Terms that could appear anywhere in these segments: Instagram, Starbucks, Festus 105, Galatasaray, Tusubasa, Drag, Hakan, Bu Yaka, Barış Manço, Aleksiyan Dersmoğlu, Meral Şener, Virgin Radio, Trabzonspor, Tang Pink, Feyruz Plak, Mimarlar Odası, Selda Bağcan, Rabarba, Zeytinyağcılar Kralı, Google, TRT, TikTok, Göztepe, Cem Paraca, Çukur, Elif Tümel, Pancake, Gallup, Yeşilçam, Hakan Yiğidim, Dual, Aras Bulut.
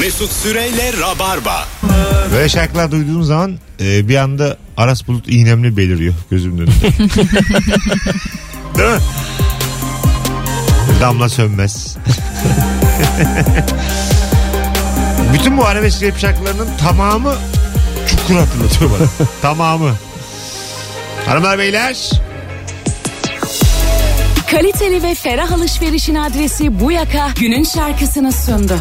Mesut Süre ile Rabarba. Böyle şarkılar duyduğum zaman bir anda Aras Bulut iğnemli beliriyor gözümün önünde. Değil mi? Damla sönmez. Bütün bu arabesk rap şarkılarının tamamı Çukur hatırlatıyor bana. Tamamı. Hanımlar beyler. Kaliteli ve ferah alışverişin adresi Bu Yaka günün şarkısını sundu.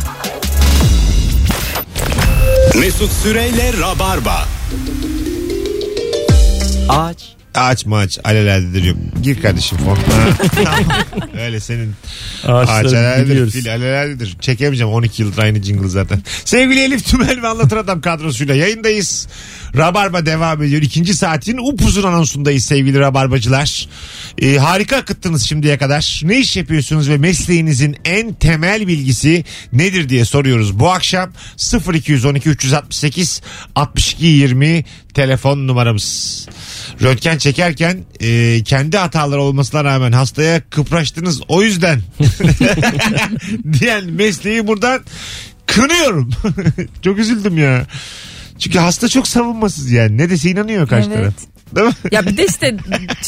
Mesut Süre ile Rabarba. Ağaç maç aleladedir yok. Gir kardeşim fonda. Öyle senin ağaç aleladedir, fil aleladedir. Çekemeyeceğim, 12 yıldır aynı jingle zaten. Sevgili Elif Tümel ve Anlatır Adam kadrosuyla yayındayız. Rabarba devam ediyor. İkinci saatin upuzun anonsundayız sevgili Rabarbacılar. Harika akıttınız şimdiye kadar. Ne iş yapıyorsunuz ve mesleğinizin en temel bilgisi nedir diye soruyoruz. Bu akşam 0212 368 62 20 telefon numaramız. Röntgen çekerken kendi hataları olmasına rağmen hastaya kıpraştınız o yüzden diyen mesleği buradan kınıyorum. Çok üzüldüm ya. Çünkü hasta çok savunmasız yani. Ne dese inanıyor karşı taraf. Değil mi? Ya bir de işte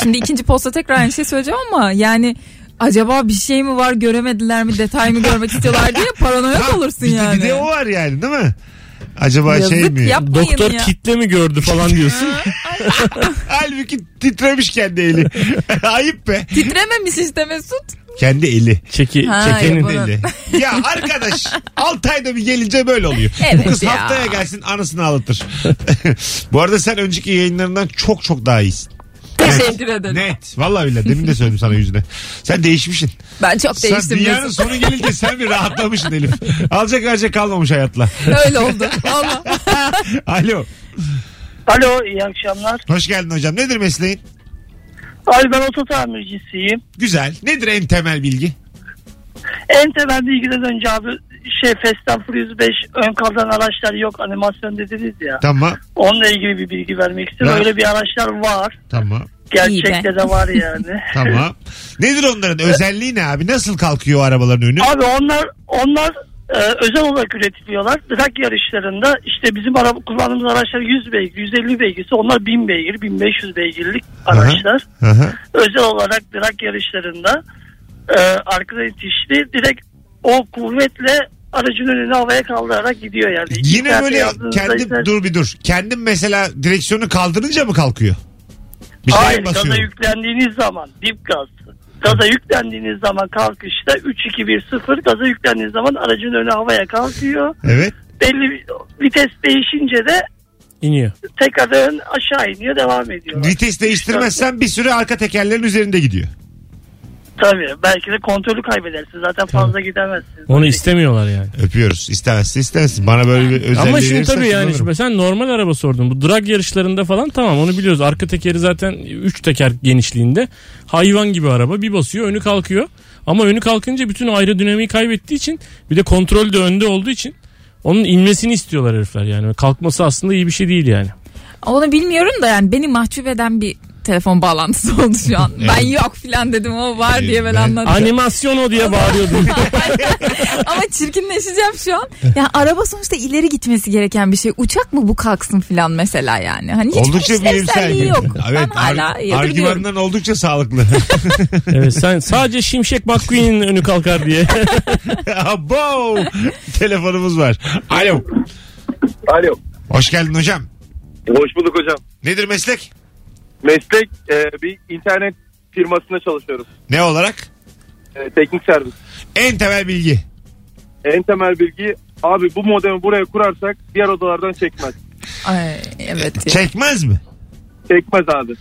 şimdi ikinci posta tekrar aynı şey söyleyeceğim ama yani acaba bir şey mi var, göremediler mi, detay mı görmek istiyorlar diye paranoyak olursun yani. Bir de o var yani, değil mi? Acaba yazık, şey mi? Doktor ya, kitle mi gördü falan diyorsun. Halbuki titremiş kendi eli. Ayıp be. Titrememiş işte Mesut. Kendi eli. Çekenin eli. Ya arkadaş 6 ayda bir gelince böyle oluyor. Evet, bu kız ya, haftaya gelsin anasını ağlatır. Bu arada sen önceki yayınlarından çok çok daha iyisin. Teşekkür ederim. Net. Vallahi billahi demin de söyledim sana yüzüne. Sen değişmişsin. Ben çok sen değiştim. Sen dünyanın sonu gelince sen bir rahatlamışsın Elif. Alacak kalmamış hayatla. Öyle oldu. Valla. Alo iyi akşamlar. Hoş geldin hocam. Nedir mesleğin? Abi ben ototamircisiyim. Güzel. Nedir en temel bilgi? En temel bilgiden önce abi Festus 105 ön kaldan araçlar yok animasyon dediniz ya. Tamam. Onunla ilgili bir bilgi vermek istiyorum. Öyle bir araçlar var. Tamam. Gerçekte de var yani. Tamam. Nedir onların özelliği ne abi? Nasıl kalkıyor arabaların önü? Abi onlar özel olarak üretiliyorlar. Drag yarışlarında işte bizim kullandığımız araçlar 100 beygir, 150 beygirse onlar 1000 beygir, 1500 beygirlik araçlar. Aha. Özel olarak drag yarışlarında arkada itişli direkt o kuvvetle aracın önünü havaya kaldırarak gidiyor yani. Yine böyle kendim Kendim mesela direksiyonu kaldırınca mı kalkıyor? Hayır, gaza yüklendiğiniz zaman dip gaz. Gaza yüklendiğiniz zaman kalkışta 3-2-1-0 gaza yüklendiğiniz zaman aracın önü havaya kalkıyor. Evet. Belli vites değişince de iniyor. Tekrardan aşağı iniyor, devam ediyor. Vites değiştirmezsen bir süre arka tekerlerin üzerinde gidiyor. Tabii. Belki de kontrolü kaybedersin. Zaten fazla gidemezsin. Onu istemiyorlar yani. Öpüyoruz. İstemezsin. Bana böyle bir özelliği. Ama şimdi tabii yani sen normal araba sordun. Bu drag yarışlarında falan tamam onu biliyoruz. Arka tekeri zaten 3 teker genişliğinde. Hayvan gibi araba. Bir basıyor önü kalkıyor. Ama önü kalkınca bütün aerodinamiği kaybettiği için bir de kontrol de önde olduğu için onun inmesini istiyorlar herifler yani. Kalkması aslında iyi bir şey değil yani. Onu bilmiyorum da yani beni mahcup eden bir telefon bağlantısı oldu şu an. Evet. Ben yok filan dedim, o var diye ben anladım. Animasyon o diye bağırıyordum. Ama çirkinleşeceğim şu an. Yani araba sonuçta ileri gitmesi gereken bir şey. Uçak mı bu kalksın filan mesela yani. Hani hiç işlevselliği yok. Evet, ben hala argümanından oldukça sağlıklı. Evet, sen sadece Şimşek McQueen'in önü kalkar diye. Abo! Telefonumuz var. Alo. Hoş geldin hocam. Hoş bulduk hocam. Nedir meslek? Meslek bir internet firmasında çalışıyoruz. Ne olarak? Teknik servis. En temel bilgi abi bu modemi buraya kurarsak diğer odalardan çekmez. Ay evet. Ya. Çekmez mi? Çekmez abi.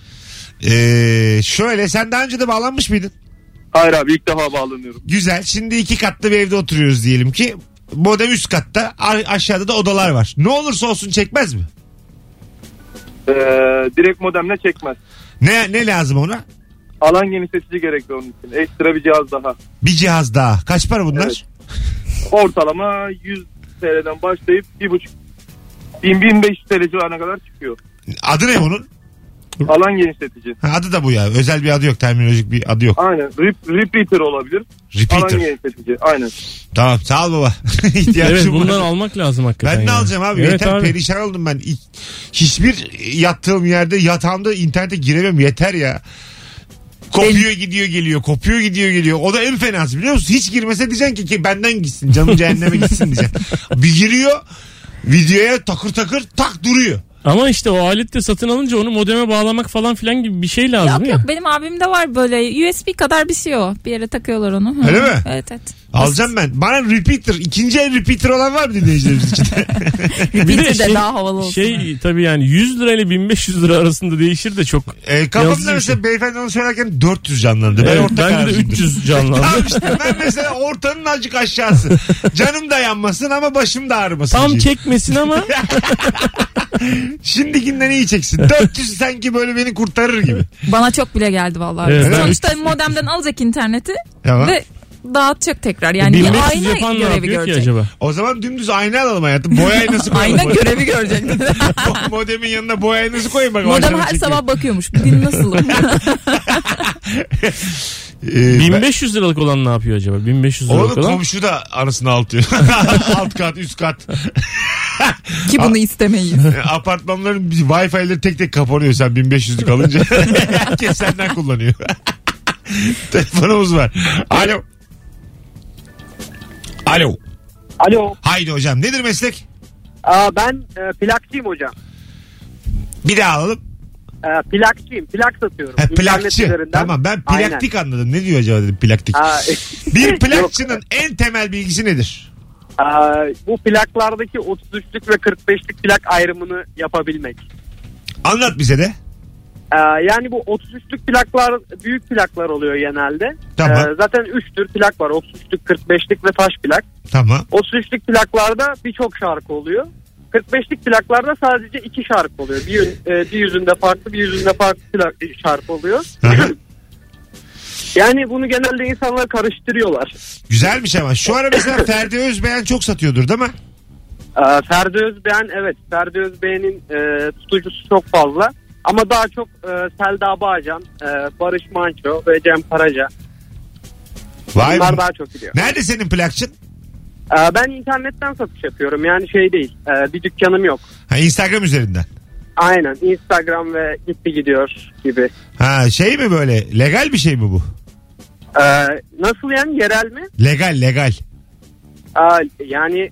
Şöyle sen daha önce de bağlanmış mıydın? Hayır abi ilk defa bağlanıyorum. Güzel, şimdi 2 katlı bir evde oturuyoruz diyelim ki. Modem üst katta, aşağıda da odalar var. Ne olursa olsun çekmez mi? Direkt modemle çekmez. Ne lazım ona? Alan genişletici gerekli onun için. Ekstra bir cihaz daha. Bir cihaz daha. Kaç para bunlar? Evet. Ortalama 100 TL'den başlayıp 1.5 1500 TL civarına kadar çıkıyor. Adı ne bunun? Alan genişletici. Ha, adı da bu ya. Özel bir adı yok. Terminolojik bir adı yok. Aynen. Repeater olabilir. Repeater. Alan genişletici. Aynen. Tamam. Sağ ol baba. Evet, bundan almak lazım hakikaten. Ben ne alacağım abi? Evet, yeter. Abi. Perişan oldum ben. Hiçbir yattığım yerde, yatağımda internete giremem. Yeter ya. Kopuyor gidiyor geliyor. Kopuyor gidiyor geliyor. O da en fenası biliyor musun? Hiç girmese diyeceksin ki benden gitsin. Canım cehenneme gitsin diyeceksin. Bir giriyor. Videoya takır takır tak duruyor. Ama işte o alet de satın alınca onu modeme bağlamak falan filan gibi bir şey lazım. Yok ya. Yok benim abimde var böyle USB kadar bir şey o. Bir yere takıyorlar onu. Öyle mi? Evet. Alacağım ben. Bana repeater, ikinci el repeater olan var mı dinleyicilerimiz için? Bir de şey, daha havalı olsun. Şey tabii yani 100 lirayla 1500 lira arasında değişir de çok. Kafamda mesela şey. Beyefendi onu söylerken 400 canlandı. Evet, ben de 300 canlandı. İşte ben mesela ortanın azıcık aşağısı. Canım da yanmasın ama başım da ağrımasın. Tam çekmesin ama. Şimdikinden iyi çeksin. 400 sanki böyle beni kurtarır gibi. Bana çok bile geldi vallahi. Evet. Sonuçta modemden alacak interneti tamam. Ve dağıtacak tekrar. Yani bir ayna görevi görecek. Acaba? O zaman dümdüz ayna alalım hayatım. Boy aynası koyalım. Ayna görevi görecek. Modemin yanına boy aynası koyun bakalım. Modem her sabah bakıyormuş. Bugün nasıl? 1500 liralık olan ne yapıyor acaba? 1500 liralık olan. Oğlum komşu da arasını altıyor. Alt kat, üst kat. Ki bunu istemeyiz. Apartmanların Wi-Fi'leri tek tek kapanıyor sen 1500'lük alınca. Herkes senden kullanıyor. Telefonumuz var. Alo. Alo. Alo. Haydi hocam. Nedir meslek? Ben plakçıyım hocam. Bir daha alalım. Plakçıyım. Plak satıyorum. Plakçı. Tamam ben plaktik aynen. Anladım. Ne diyor acaba dedim plaktik. Bir plakçının en temel bilgisi nedir? Bu plaklardaki 33'lük ve 45'lik plak ayrımını yapabilmek. Anlat bize de. Yani bu 33'lük plaklar büyük plaklar oluyor genelde. Tamam. Zaten 3 tür plak var. 33'lük, 45'lik ve taş plak. Tamam. 33'lük plaklarda birçok şarkı oluyor. 45'lik plaklarda sadece 2 şarkı oluyor. Bir yüzünde farklı, bir yüzünde farklı şarkı oluyor. Yani bunu genelde insanlar karıştırıyorlar. Güzelmiş ama. Şu ara mesela Ferdi Özbeğen çok satıyordur değil mi? Ferdi Özbeğen evet. Ferdi Özbeğen'in tutucusu çok fazla. Ama daha çok Selda Bağcan, Barış Manço ve Cem Paraca. Vay bunlar mı? Daha çok gidiyor. Nerede senin plakçın? Ben internetten satış yapıyorum. Yani şey değil. Bir dükkanım yok. Ha, Instagram üzerinden. Aynen. Instagram ve gitti gidiyor gibi. Ha şey mi böyle? Legal bir şey mi bu? Nasıl yani? Yerel mi? Legal. Yani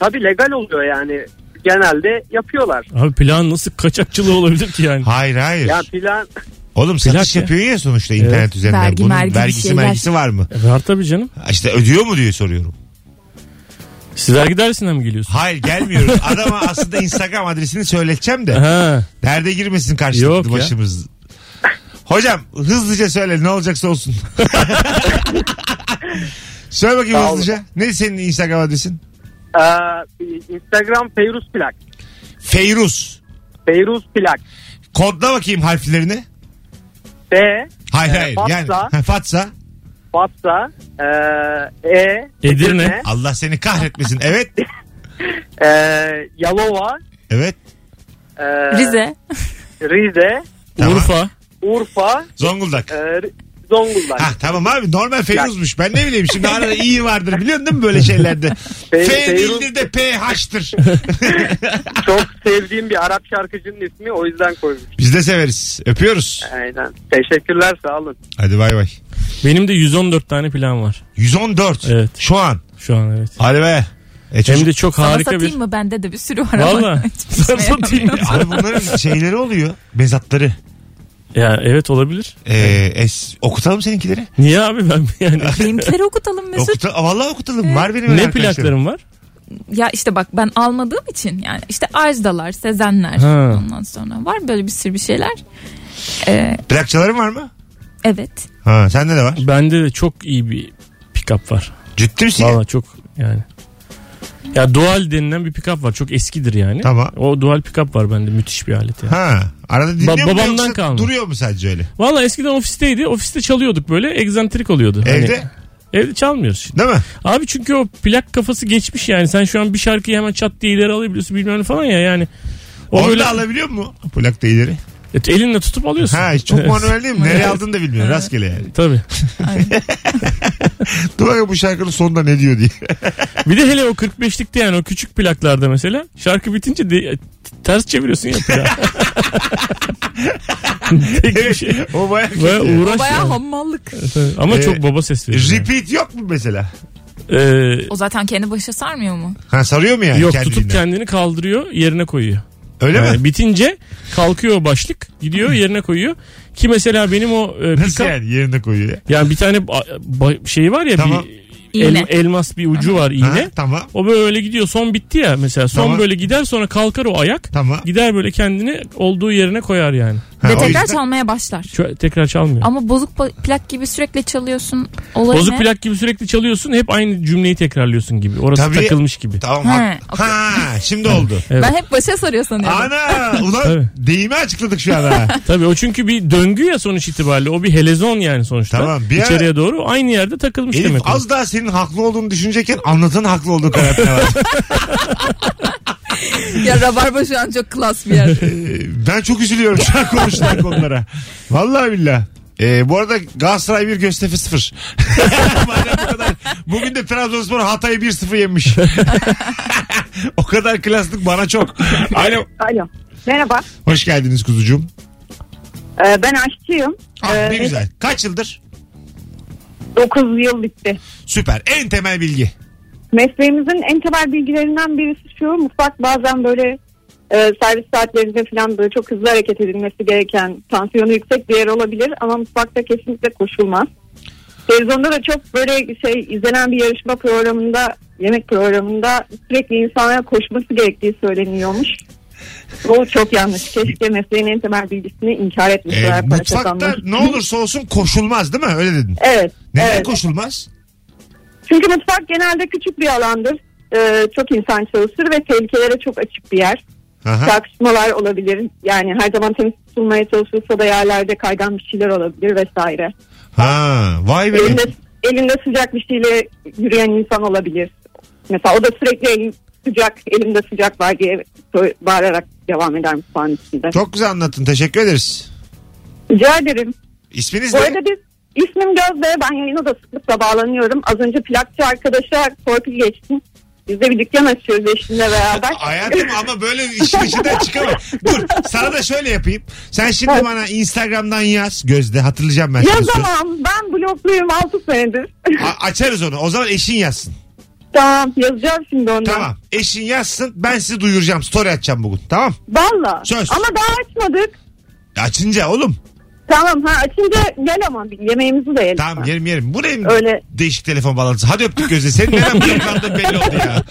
tabii legal oluyor yani. Genelde yapıyorlar. Abi plan nasıl kaçakçılığı olabilir ki yani? Hayır. Ya plan... Oğlum satış yapıyor ya sonuçta internet evet. Üzerinden. Vergi, bunun vergisi var mı? Var tabii canım. İşte ödüyor mu diye soruyorum. Siz vergi dairesinden mi geliyorsun? Hayır gelmiyoruz. Adama aslında Instagram adresini söyleteceğim de. Ha. Nerede girmesin karşılıklı başımız. Hocam hızlıca söyle ne olacaksa olsun. Söyle bakayım hızlıca. Ne senin Instagram adresin? Instagram Feyruz Plak. Feyruz Plak. Kodla bakayım harflerini. B. Hayır. Fatsa. Edirne. Allah seni kahretmesin. Evet. Yalova. Evet. Rize. Tamam. Urfa. Zonguldak. Zonguldak. Ha, tamam abi normal Feyruz'muş. Ben ne bileyim şimdi arada iyi vardır biliyorsun değil mi böyle şeylerde? F değildir de PH'tır. Çok sevdiğim bir Arap şarkıcının ismi o yüzden koymuş. Biz de severiz. Öpüyoruz. Aynen. Teşekkürler sağ olun. Hadi bay bay. Benim de 114 tane plan var. 114? Evet. Şu an evet. Hadi be. Hem de çok sana harika satayım bir... satayım mı? Bende de bir sürü var. Valla. Sana satayım. Abi bunların şeyleri oluyor. Mezatları. Ya evet olabilir. Okutalım seninkileri. Niye abi ben yani? Benimkileri okutalım Mesut. Vallahi okutalım. Var benim ne plaklarım var? Ya işte bak ben almadığım için yani işte Arzda'lar, Sezenler ha. Ondan sonra var böyle bir sürü bir şeyler. Plakçaların var mı? Evet. Ha sende de var. Bende de çok iyi bir pick-up var. Ciddi misin? Valla çok yani. Ya Dual denilen bir pick-up var. Çok eskidir yani. Tamam. O Dual pick-up var bende. Müthiş bir alet yani. Ha. Arada dinliyor mu babamdan kalma. Duruyor mu sadece öyle? Valla eskiden ofisteydi. Ofiste çalıyorduk böyle. Egzantrik oluyordu. Evde? Hani, evde çalmıyoruz şimdi. Değil mi? Abi çünkü o plak kafası geçmiş yani. Sen şu an bir şarkıyı hemen çat diye ileri alabiliyorsun bilmem ne falan ya yani. O orada böyle... alabiliyor mu plak da ileri? Elinle tutup alıyorsun. Ha, çok manuel değil mi? Nereye aldığını da bilmiyorum. Rastgele yani. Tabii. Dur bu şarkının sonunda ne diyor diye. Bir de hele o 45'likte yani o küçük plaklarda mesela şarkı bitince de, ters çeviriyorsun ya plağı. Evet, şey. O bayağı uğraş. O bayağı hammallık. Evet, ama çok baba ses veriyor. Repeat yok mu mesela? O zaten kendi başı sarmıyor mu? Ha, sarıyor mu yani? Yok, kendiliğinden. Tutup kendini kaldırıyor, yerine koyuyor. Öyle mi? Bitince kalkıyor başlık, gidiyor yerine koyuyor. Ki mesela benim o nasıl yani yerine koyuyor ya? Yani bir tane şey var ya, tamam. Bir elmas bir ucu var, iğne. Ha, tamam. O böyle gidiyor, son bitti ya mesela. Son tamam. Böyle gider, sonra kalkar o ayak. Tamam. Gider böyle kendini olduğu yerine koyar yani. Ha, ve tekrar yüzden... çalmaya başlar. Tekrar çalmıyor. Ama bozuk plak gibi sürekli çalıyorsun. Bozuk ne? Plak gibi sürekli çalıyorsun. Hep aynı cümleyi tekrarlıyorsun gibi. Orası tabii, takılmış gibi. Tamam. Ha, şimdi oldu. Evet. Ben hep başa soruyor sanıyorum. Ana! Ulan deyimi açıkladık şu anda. Tabii o çünkü bir döngü ya sonuç itibariyle. O bir helezon yani sonuçta. Tamam, İçeriye doğru aynı yerde takılmış Elif, demek. Elif az daha senin haklı olduğunu düşünecekken anlatan haklı olduğu karakter var. Ya Rabarba şu an çok klas bir yer. Ben çok üzülüyorum şu an konuştuğum konulara. Vallahi billahi. Bu arada Galatasaray 1 Göztepe 0. Bugün de Trabzonspor Hatay'ı 1-0 yenmiş. O kadar klaslık bana çok. Alo. Merhaba. Hoş geldiniz kuzucuğum. Ben aşçıyım. Ne güzel. Kaç yıldır? 9 yıl bitti. Süper. En temel bilgi. Mesleğimizin en temel bilgilerinden birisi şu: mutfak bazen böyle servis saatlerinde falan böyle çok hızlı hareket edilmesi gereken, tansiyonu yüksek bir yer olabilir ama mutfakta kesinlikle koşulmaz. Televizyonda da çok böyle izlenen bir yarışma programında, yemek programında sürekli insanlara koşması gerektiği söyleniyormuş. O çok yanlış. Keşke mesleğin en temel bilgisini inkar etmişler. Mutfakta ne olursa olsun koşulmaz değil mi? Öyle dedin. Evet. Neden koşulmaz? Çünkü mutfak genelde küçük bir alandır. Çok insan çalışır ve tehlikelere çok açık bir yer. Aha. Çarpışmalar olabilir. Yani her zaman temiz tutulmaya çalışılsa da yerlerde kaygan bir şeyler olabilir vesaire. Ha, vay be. Elinde sıcak bir şeyle yürüyen insan olabilir. Mesela o da sürekli elimde sıcak var diye bağırarak devam eder mutfağın içinde. Çok güzel anlattın. Teşekkür ederiz. Rica ederim. İsminiz ne? Bu arada İsmim Gözde, ben yayına da sıklıkla bağlanıyorum. Az önce plakçı arkadaşa torpil geçtim. Biz de bir dükkan açıyoruz eşimle beraber. Hayatım ama böyle işin içinden çıkamam. Dur sana da şöyle yapayım. Sen şimdi bana Instagram'dan yaz Gözde, hatırlayacağım ben. Yazamam, ben blokluyum 6 senedir. Açarız onu, o zaman eşin yazsın. Tamam, yazacağım şimdi onu. Tamam, eşin yazsın, ben sizi duyuracağım, story atacağım bugün, tamam? Valla ama daha açmadık. Açınca oğlum. Tamam, açınca gel ama yemeğimizi de yerim. Tamam, yerim. Bu ne öyle... değişik telefon bağlantısı. Hadi öptük Gözde. Senin neden bu ekranda belli oldu ya.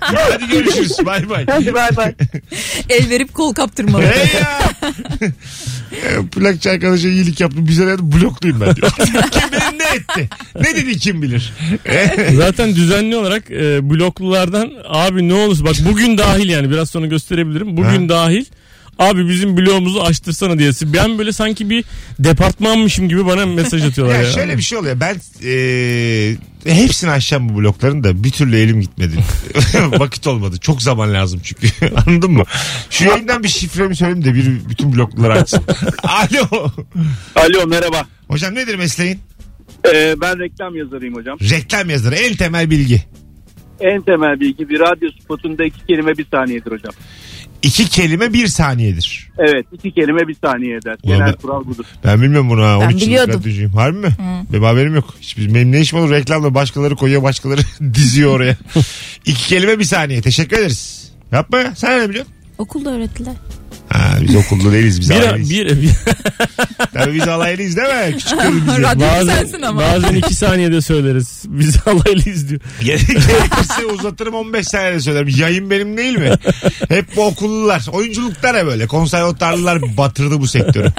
Hadi görüşürüz. Bay bay. Hadi bay bay. El verip kol kaptırmalı. Hey ya. Plakçı arkadaşa iyilik yaptım. Bize de blokluyum ben diyor. Kim ne etti? Ne dedi kim bilir? Zaten düzenli olarak bloklulardan abi ne olursa bak bugün dahil yani biraz sonra gösterebilirim. Bugün dahil. Abi bizim bloğumuzu açtırsana diyesi. Ben böyle sanki bir departmanmışım gibi bana mesaj atıyorlar ya. Şöyle bir şey oluyor. Ben hepsini açacağım bu blokların da bir türlü elim gitmedi. Vakit olmadı. Çok zaman lazım çünkü. Anladın mı? Şu yayından bir şifremi söyleyeyim de bütün blokları açsın. Alo merhaba. Hocam nedir mesleğin? Ben reklam yazarıyım hocam. Reklam yazarı. En temel bilgi. En temel bilgi bir radyo spotunda 2 kelime 1 saniyedir hocam. 2 kelime 1 saniyedir. Evet, 2 kelime 1 saniye eder. Genel kural budur. Ben bilmiyorum bunu ha. Ben biliyordum. Harbi mi? Benim haberim yok. Benim ne işim olur reklamla, başkaları koyuyor, başkaları diziyor oraya. 2 kelime 1 saniye. Teşekkür ederiz. Yapma ya. Sen ne biliyorsun? Okulda öğrettiler. Ha, biz okulda değiliz, biz alaylıyız. Tabii biz alaylıyız değil mi? Küçük bazen 2 saniyede söyleriz. Biz alaylıyız diyor. Gerekirse uzatırım 15 saniyede söylerim. Yayın benim değil mi? Hep bu okullular. Oyunculuklar ya böyle. Konservatuarlılar batırdı bu sektörü.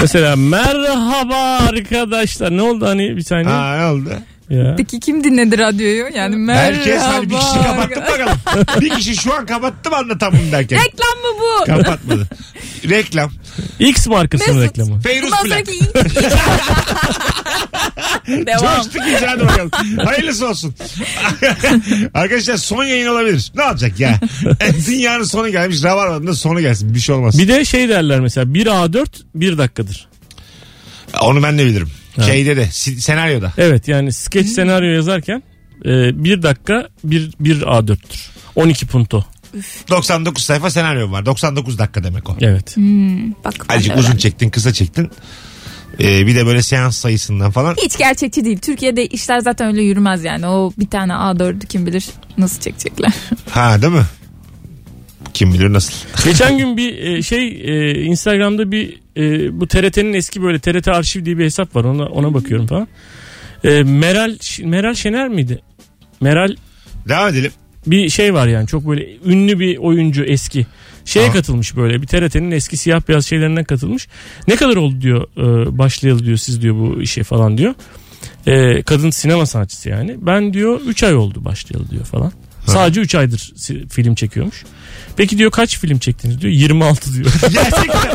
Mesela merhaba arkadaşlar. Ne oldu hani bir saniye? Ha, ne oldu? Ya. Peki kim dinledi radyoyu? Yani merhaba. Herkes hani bir kişi kapattı bakalım. Bir kişi şu an kapattı mı anlatam bunu derken. Reklam mı bu? Kapatmadı. Reklam. X markasının reklamı. Feyruz Plak. Devam. Coştuk iyice, hadi bakalım. Hayırlısı olsun. Arkadaşlar son yayın olabilir. Ne olacak ya? Dünyanın sonu gelmiş. Rabarba'nın da sonu gelsin. Bir şey olmaz. Bir de şey derler mesela. 1A4 1 dakikadır. Onu ben de bilirim. Ha. Şeyde de. Senaryoda. Evet yani skeç senaryo yazarken 1 dakika 1A4'tür. 12 punto. 99 sayfa senaryo var. 99 dakika demek o. Evet. Bak, azıcık uzun çektin, kısa çektin. Bir de böyle seans sayısından falan. Hiç gerçekçi değil. Türkiye'de işler zaten öyle yürümez yani. O bir tane A4'ü kim bilir nasıl çekecekler. Ha değil mi? Kim bilir nasıl. Geçen gün bir şey Instagram'da bir bu TRT'nin eski böyle TRT arşiv diye bir hesap var. Ona bakıyorum falan. Meral Şener miydi? Meral. Devam edelim. Bir şey var yani çok böyle ünlü bir oyuncu eski. Şeye aha, katılmış böyle bir TRT'nin eski siyah beyaz şeylerinden katılmış. Ne kadar oldu diyor başlayalı diyor siz diyor bu işe falan diyor. Kadın sinema sanatçısı yani. Ben diyor 3 ay oldu başlayalı diyor falan. Ha. Sadece 3 aydır film çekiyormuş. Peki diyor kaç film çektiniz diyor. 26 diyor. Gerçekten.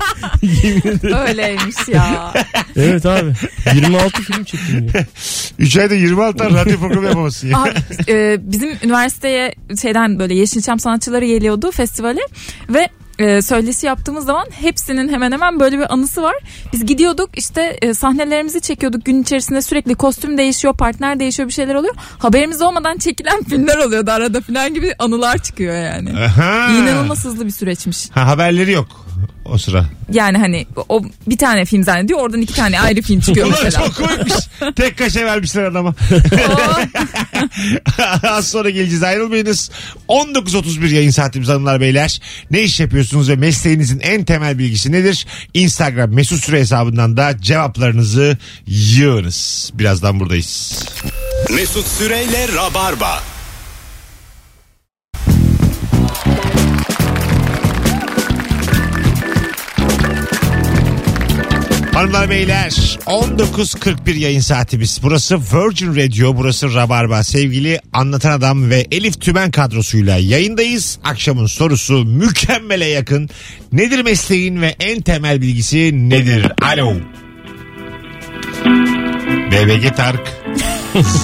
Öyleymiş ya. Evet abi. 26 film çektim diyor. 3 ayda 26'dan radyo programı yapamazsın ya. Abi, bizim üniversiteye şeyden böyle Yeşilçam sanatçıları geliyordu festivale ve söylesi yaptığımız zaman hepsinin hemen hemen böyle bir anısı var. Biz gidiyorduk işte sahnelerimizi çekiyorduk. Gün içerisinde sürekli kostüm değişiyor, partner değişiyor, bir şeyler oluyor. Haberimiz olmadan çekilen filmler oluyordu arada falan gibi anılar çıkıyor yani. Aha. İnanılmaz hızlı bir süreçmiş. Ha, haberleri yok o sıra. Yani hani o bir tane film zannediyor. Oradan 2 tane ayrı film çıkıyor mesela. Çok koymuş. Tek kaşe vermişler adama. Az sonra geleceğiz, ayrılmayınız. 19.31 yayın saatimiz hanımlar beyler. Ne iş yapıyorsunuz ve mesleğinizin en temel bilgisi nedir? Instagram Mesut Süre hesabından da cevaplarınızı yığınız. Birazdan buradayız. Mesut Süre ile Rabarba. Hanımlar beyler 19.41 yayın saatimiz. Burası Virgin Radio, burası Rabarba. Sevgili Anlatan Adam ve Elif Tümel kadrosuyla yayındayız. Akşamın sorusu mükemmele yakın. Nedir mesleğin ve en temel bilgisi nedir? Alo. BBG Tarık.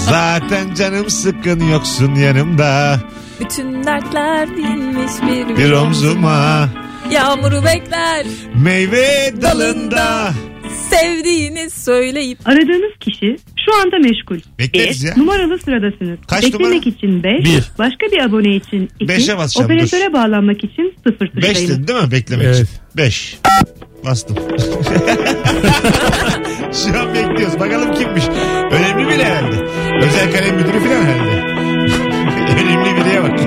Zaten canım sıkkın yoksun yanımda. Bütün dertler binmiş bir omzuma. Yağmuru bekler. Meyve dalında. Sevdiğini söyleyip. Aradığınız kişi şu anda meşgul. Bekleriz ya. Numaralı sıradasınız. Kaç beklemek numara? İçin 5. Başka bir abone için 2. Operatöre dur, bağlanmak için 0 tuşlayın. 5 dedin değil mi? Beklemek evet, için. 5. Bastım. Şu an bekliyoruz. Bakalım kimmiş. Önemli biri herhalde. Özel kalem müdürü falan herhalde. Önemli biriye bak.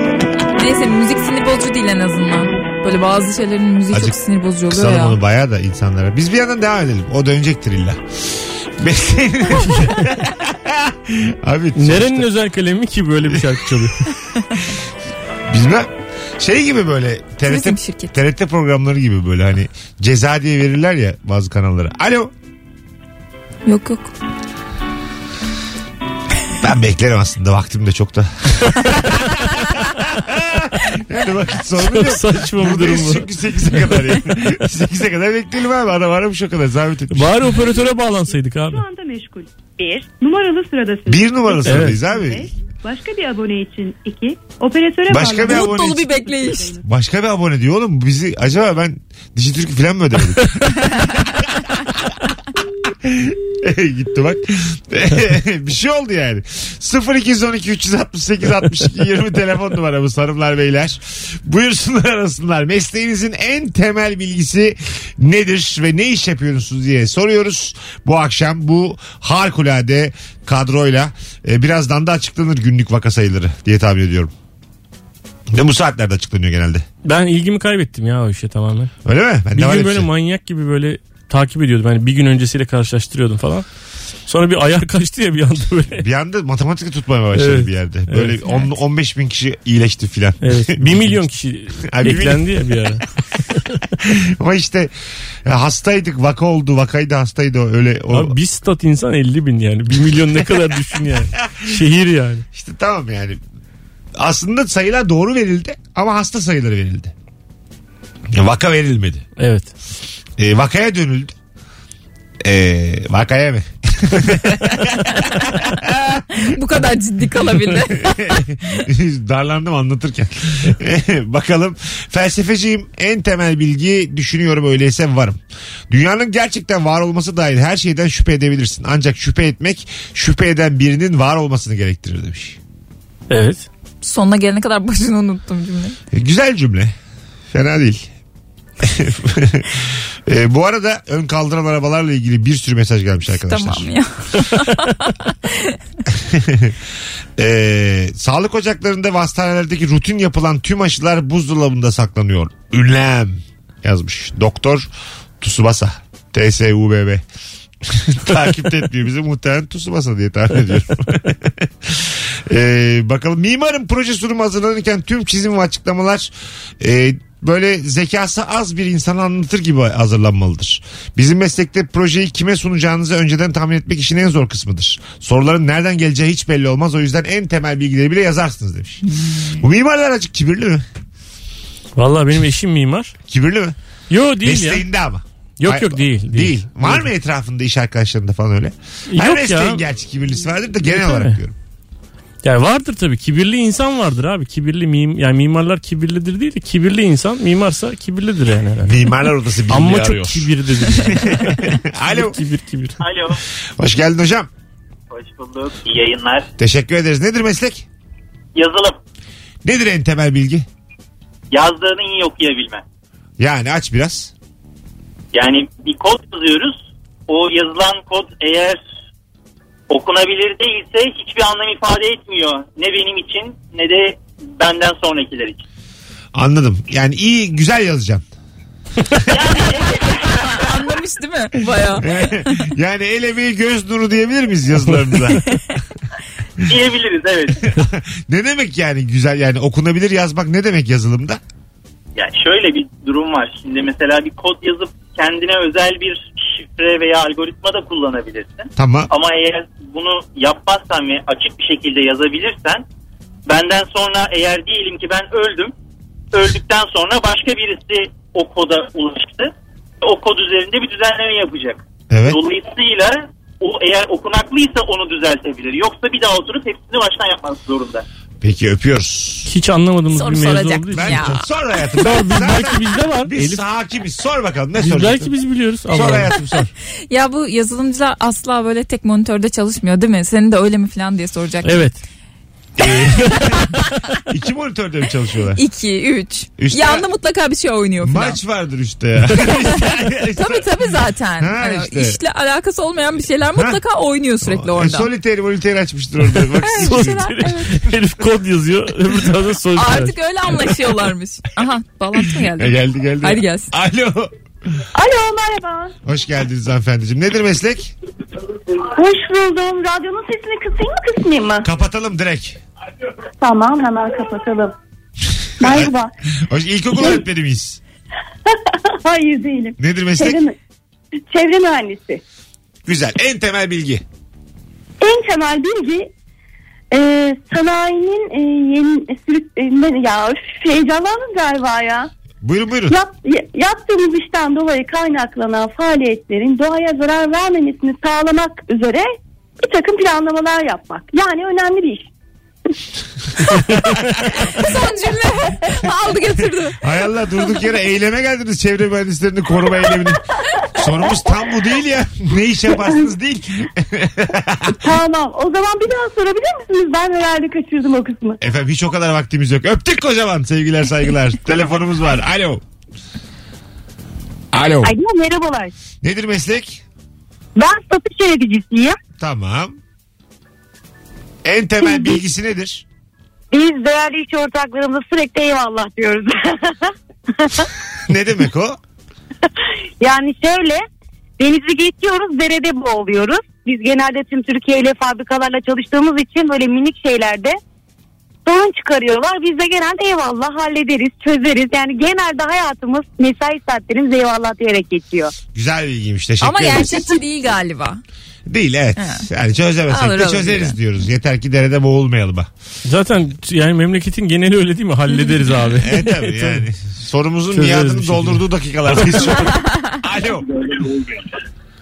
Neyse müzik sinir bozucu değil en azından. Böyle bazı şeylerin müziği azıcık çok sinir bozucu oluyor ya. Kısalım onu bayağı da insanlara. Biz bir yandan devam edelim. O dönecektir illa. Abi, nerenin özel kalemi ki böyle bir şarkı çalıyor? Bilmem. Şey gibi böyle TRT programları gibi böyle hani ceza diye verirler ya bazı kanallara. Alo. Yok yok. Ben beklerim aslında. Vaktim de çok da. Yani vakit sorunu yok. Saçma bu durum bu. Çünkü 8'e kadar yani. 8'e kadar bekleyelim abi. Adam aramış o kadar. Zahmet etmiş. Bari operatöre bağlansaydık abi. Şu anda meşgul. 1. Numaralı sıradasınız. 1 numaralı sıradayız evet, abi. 5. Başka bir abone için 2. Operatöre başka bağlanın. Mut dolu bir bekleyiş. Başka bir abone diyor oğlum. Bizi acaba ben Dijitürk falan mı ödemedim? Gitti bak. Bir şey oldu yani. 0212 368 62 20 telefon numaramız hanımlar beyler. Buyursunlar arasınlar. Mesleğinizin en temel bilgisi nedir ve ne iş yapıyorsunuz diye soruyoruz. Bu akşam bu harikulade kadroyla birazdan da açıklanır günlük vaka sayıları diye tahmin ediyorum. Ve bu saatlerde açıklanıyor genelde. Ben ilgimi kaybettim ya o işe tamamen. Öyle mi? Ben bir gün böyle manyak gibi böyle takip ediyordum. Hani bir gün öncesiyle karşılaştırıyordum falan. Sonra bir ayar kaçtı ya bir anda böyle. Bir anda matematik tutmaya başladı evet, bir yerde. Böyle evet, 15 bin kişi iyileşti filan. Evet. 1 milyon kişi eklendi ya bir ara. Ama işte hastaydık, vaka oldu, vakaydı, hastaydı öyle. O... Abi bir stat insan 50 bin yani. 1 milyon ne kadar düşün yani. Şehir yani. İşte tamam yani. Aslında sayılar doğru verildi ama hasta sayıları verildi. Vaka verilmedi. Evet. Vakaya dönüldü. Vakaya mı? Bu kadar ciddi kalabildi. Darlandım anlatırken. Bakalım. Felsefeciyim, en temel bilgi düşünüyorum, öyleyse varım. Dünyanın gerçekten var olması dahil her şeyden şüphe edebilirsin. Ancak şüphe etmek şüphe eden birinin var olmasını gerektirir demiş. Evet. Sonuna gelene kadar başını unuttum cümle. Güzel cümle. Fena değil. Bu arada ön kaldıran arabalarla ilgili bir sürü mesaj gelmiş arkadaşlar. Tamam ya. Sağlık ocaklarında ve hastanelerdeki rutin yapılan tüm aşılar buzdolabında saklanıyor. Ünlem yazmış. Doktor Tusubasa. TSUBB. Takip etmiyor bizi. Muhtemelen Tusubasa diye tahmin ediyorum. Bakalım. Mimarın proje sunumu hazırlanırken tüm çizim ve açıklamalar... böyle zekası az bir insanı anlatır gibi hazırlanmalıdır. Bizim meslekte projeyi kime sunacağınızı önceden tahmin etmek işin en zor kısmıdır. Soruların nereden geleceği hiç belli olmaz. O yüzden en temel bilgileri bile yazarsınız demiş. Bu mimarlar azıcık kibirli mi? Vallahi benim eşim mimar. Kibirli mi? Yok değil. Mesleğinde ya. Ama. Yok değil. Var mı etrafında iş arkadaşlarında falan öyle? Her yok mesleğin ya. Gerçi kibirlisi vardır da genel yok olarak diyorum. Yani vardır tabii, kibirli insan vardır abi, kibirli yani mimarlar kibirlidir değil de kibirli insan mimarsa kibirlidir yani herhalde. Mimarlar Odası birini arıyor. Ama çok kibirlidir. Alo. Kibir. Alo. Hoş geldin hocam. Hoş bulduk. İyi yayınlar. Teşekkür ederiz. Nedir meslek? Yazılım. Nedir en temel bilgi? Yazdığını iyi okuyabilme. Yani aç biraz. Yani bir kod yazıyoruz. O yazılan kod eğer okunabilir değilse hiçbir anlam ifade etmiyor. Ne benim için ne de benden sonrakiler için. Anladım. Yani iyi, güzel yazacaksın. Yani, anlamış değil mi? Bayağı. Yani el emeği göz nuru diyebilir miyiz yazılarımıza? Diyebiliriz, evet. Ne demek yani güzel, yani okunabilir yazmak ne demek yazılımda? Ya şöyle bir durum var. Şimdi mesela bir kod yazıp kendine özel bir şifre veya algoritma da kullanabilirsin. Tamam. Ama eğer bunu yapmazsan ve açık bir şekilde yazabilirsen, benden sonra eğer diyelim ki ben öldüm, öldükten sonra başka birisi o koda ulaştı. O kod üzerinde bir düzenleme yapacak. Evet. Dolayısıyla o eğer okunaklıysa onu düzeltebilir. Yoksa bir daha oturup hepsini baştan yapmak zorunda. Peki, öpüyoruz. Hiç anlamadığımız bir mevzu oldu. Sor hayatım. Belki bizde var. Biz hakimiz. Sor bakalım ne soracaksın. Belki biz biliyoruz. Sor hayatım, sor. Ya bu yazılımcılar asla böyle tek monitörde çalışmıyor değil mi? Senin de öyle mi falan diye soracak. Evet. 2 monitörde mi çalışıyorlar? 2, 3. Yanında mutlaka bir şey oynuyor falan. Maç vardır işte ya. Tabii zaten. Ha, işte. İşle alakası olmayan bir şeyler mutlaka oynuyor sürekli orada. Solitaire açmıştır orada. Bak, Solitaire. Herif kod yazıyor. Öbür tarafta Solitaire. Artık öyle anlaşıyorlarmış. Aha, bağlantı geldi. Geldi. Hadi gelsin. Alo. Alo, merhaba. Hoş geldiniz hanımefendiciğim. Nedir meslek? Hoş buldum. Radyonun sesini kısayım mı? Kapatalım direkt. Tamam, hemen kapatalım. Merhaba. Hoş, ilkokul öğretmeni miyiz? Hayır, değilim. Nedir meslek? Çevre mühendisi. Güzel. En temel bilgi? En temel bilgi sanayinin heyecanlandım galiba ya. Buyurun. Yaptığımız işten dolayı kaynaklanan faaliyetlerin doğaya zarar vermemesini sağlamak üzere bir takım planlamalar yapmak. Yani önemli bir iş. Son cümle aldı götürdü. Hay Allah, durduk yere eyleme geldiniz, çevre mühendislerini koruma eylemini. Sorumuz tam bu değil ya. Ne iş yaparsınız değil. Tamam, o zaman bir daha sorabilir misiniz? Ben herhalde kaçırdım o kısmı. Efendim, hiç o kadar vaktimiz yok. Öptük kocaman, sevgiler saygılar. Telefonumuz var. Alo. Merhabalar. Nedir meslek? Ben satış yöneticisiyim. Tamam. En temel bilgisi nedir? Biz değerli iş ortaklarımıza sürekli eyvallah diyoruz. Ne demek o? Yani şöyle, denizi geçiyoruz, derede boğuluyoruz. Biz genelde tüm Türkiye ile fabrikalarla çalıştığımız için böyle minik şeylerde sorun çıkarıyorlar. Biz de genelde eyvallah hallederiz, çözeriz. Yani genelde hayatımız, mesai saatlerimiz eyvallah diyerek geçiyor. Güzel bilgiymiş, teşekkür ederim. Ama gerçekçi değil galiba. Değil, evet. He. Yani çözemesek de çözeriz yani. Diyoruz. Yeter ki derede boğulmayalım. Zaten yani memleketin geneli öyle değil mi? Hallederiz abi. Evet tabii yani. Sorumuzun niyadını doldurduğu dakikalardayız. Alo.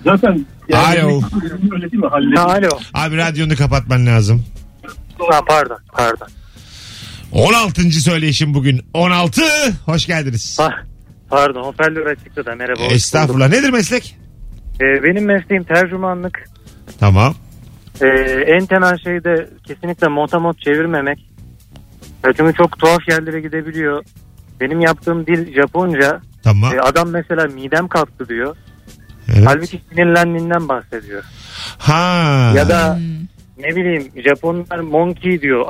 Zaten yani alo. Öyle değil mi? Alo. Abi radyonu kapatman lazım. Pardon. 16. söyleyişim bugün. 16. Hoş geldiniz. Pardon, hoparlör açıktı da merhaba. Estağfurullah. Nedir meslek? Benim mesleğim tercümanlık. Tamam. En temel şey de kesinlikle motamot çevirmemek. Çünkü çok tuhaf yerlere gidebiliyor. Benim yaptığım dil Japonca. Tamam. Adam mesela midem kalktı diyor. Evet. Halbuki sinirlendiğinden bahsediyor. Ha. Ya da ne bileyim Japonlar monkey diyor,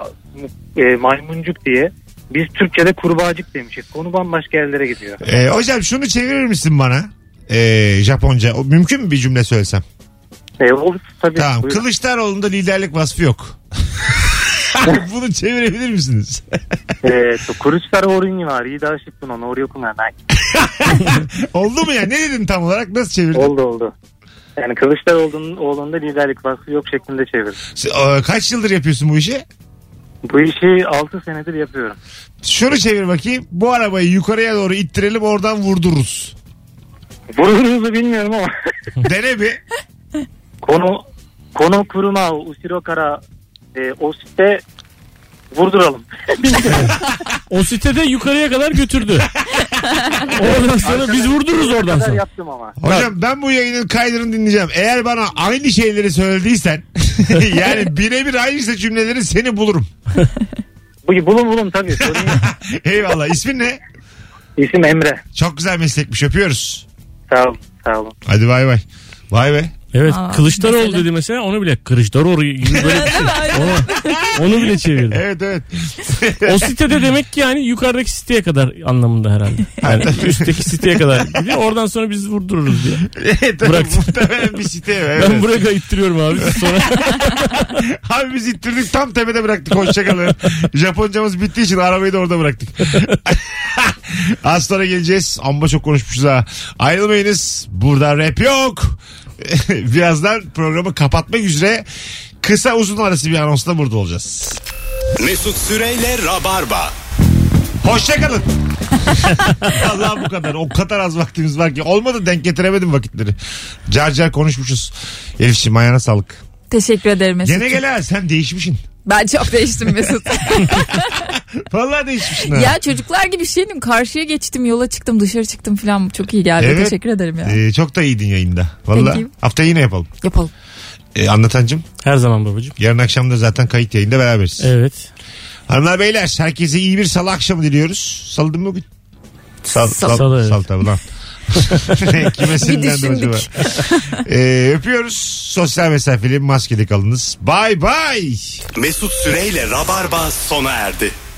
maymuncuk diye. Biz Türkçe'de kurbağacık demişiz. Konu bambaşka yerlere gidiyor. Hocam şunu çevirir misin bana? Japonca. Mümkün mü bir cümle söylesem? Olur tabii. Tamam. Buyur. Kılıçdaroğlu'nda liderlik vasfı yok. Bunu çevirebilir misiniz? Kılıçdaroğlu'nun var. İyi daha şıkkın onu. Oraya okumayan. Oldu mu ya? Ne dedin tam olarak? Nasıl çevirdin? Oldu. Yani Kılıçdaroğlu'nun oğlunda liderlik vasfı yok şeklinde çevirdim. Kaç yıldır yapıyorsun bu işi? Bu işi 6 senedir yapıyorum. Şunu çevir bakayım. Bu arabayı yukarıya doğru ittirelim, oradan vurdururuz. Vurdururuz bilmiyorum ama. Dene bir. Konu kuruma usiro kara o site vurduralım. O sitede yukarıya kadar götürdü. Oradan sonra biz vurdururuz oradan sonra. Yaptım ama. Hocam ben bu yayının kaydını dinleyeceğim. Eğer bana aynı şeyleri söylediysen yani birebir aynı cümleleri seni bulurum. Bulun tabii. Eyvallah. İsmin ne? İsim Emre. Çok güzel meslekmiş. Öpüyoruz. Sağ olun. Hadi bay bay. Vay be. Evet. Kılıçdaroğlu mesela. Dedi mesela onu bile Kılıçdaroğlu gibi böyle bir şey. Onu bile çevirdi. Evet. O sitede demek ki yani yukarıdaki siteye kadar anlamında herhalde. Yani üstteki siteye kadar gidiyor. Oradan sonra biz vurdururuz diye. Muhtemelen bir siteye. Evet. Ben buraya kadar ittiriyorum abi. Sonra... abi biz ittirdik, tam tepede bıraktık. Hoşçakalın. Japoncamız bittiği için arabayı da orada bıraktık. Az sonra geleceğiz. Amma çok konuşmuşuz ha. Ayrılmayınız. Burada rap yok. Birazdan programı kapatmak üzere kısa uzun arası bir anonsla burada olacağız. Mesut Süre'yle Rabarba. Hoşçakalın. Allah bu kadar. O kadar az vaktimiz var ki. Olmadı, denk getiremedim vakitleri. Car konuşmuşuz. Elif'ciğim ayağına sağlık. Teşekkür ederim Mesut. Gene gel, sen değişmişsin. Ben çok değiştim Mesut. Vallahi değişmişsin. Ya çocuklar gibi şeydim. Karşıya geçtim, yola çıktım, dışarı çıktım falan. Çok iyi geldi. Evet. Teşekkür ederim ya. Çok da iyiydin yayında. Vallahi haftaya yine yapalım. Yapalım. Anlatancım. Her zaman babacığım. Yarın akşam da zaten kayıt yayında beraberiz. Evet. Hanımlar beyler, herkese iyi bir salı akşamı diliyoruz. Salı değil mi bugün? Salı. Salı tabii lan. Kime sinirlendim acaba? Öpüyoruz. Sosyal mesafeli, maskeli kalınız. Bay bay. Mesut Süre'yle Rabarba sona erdi.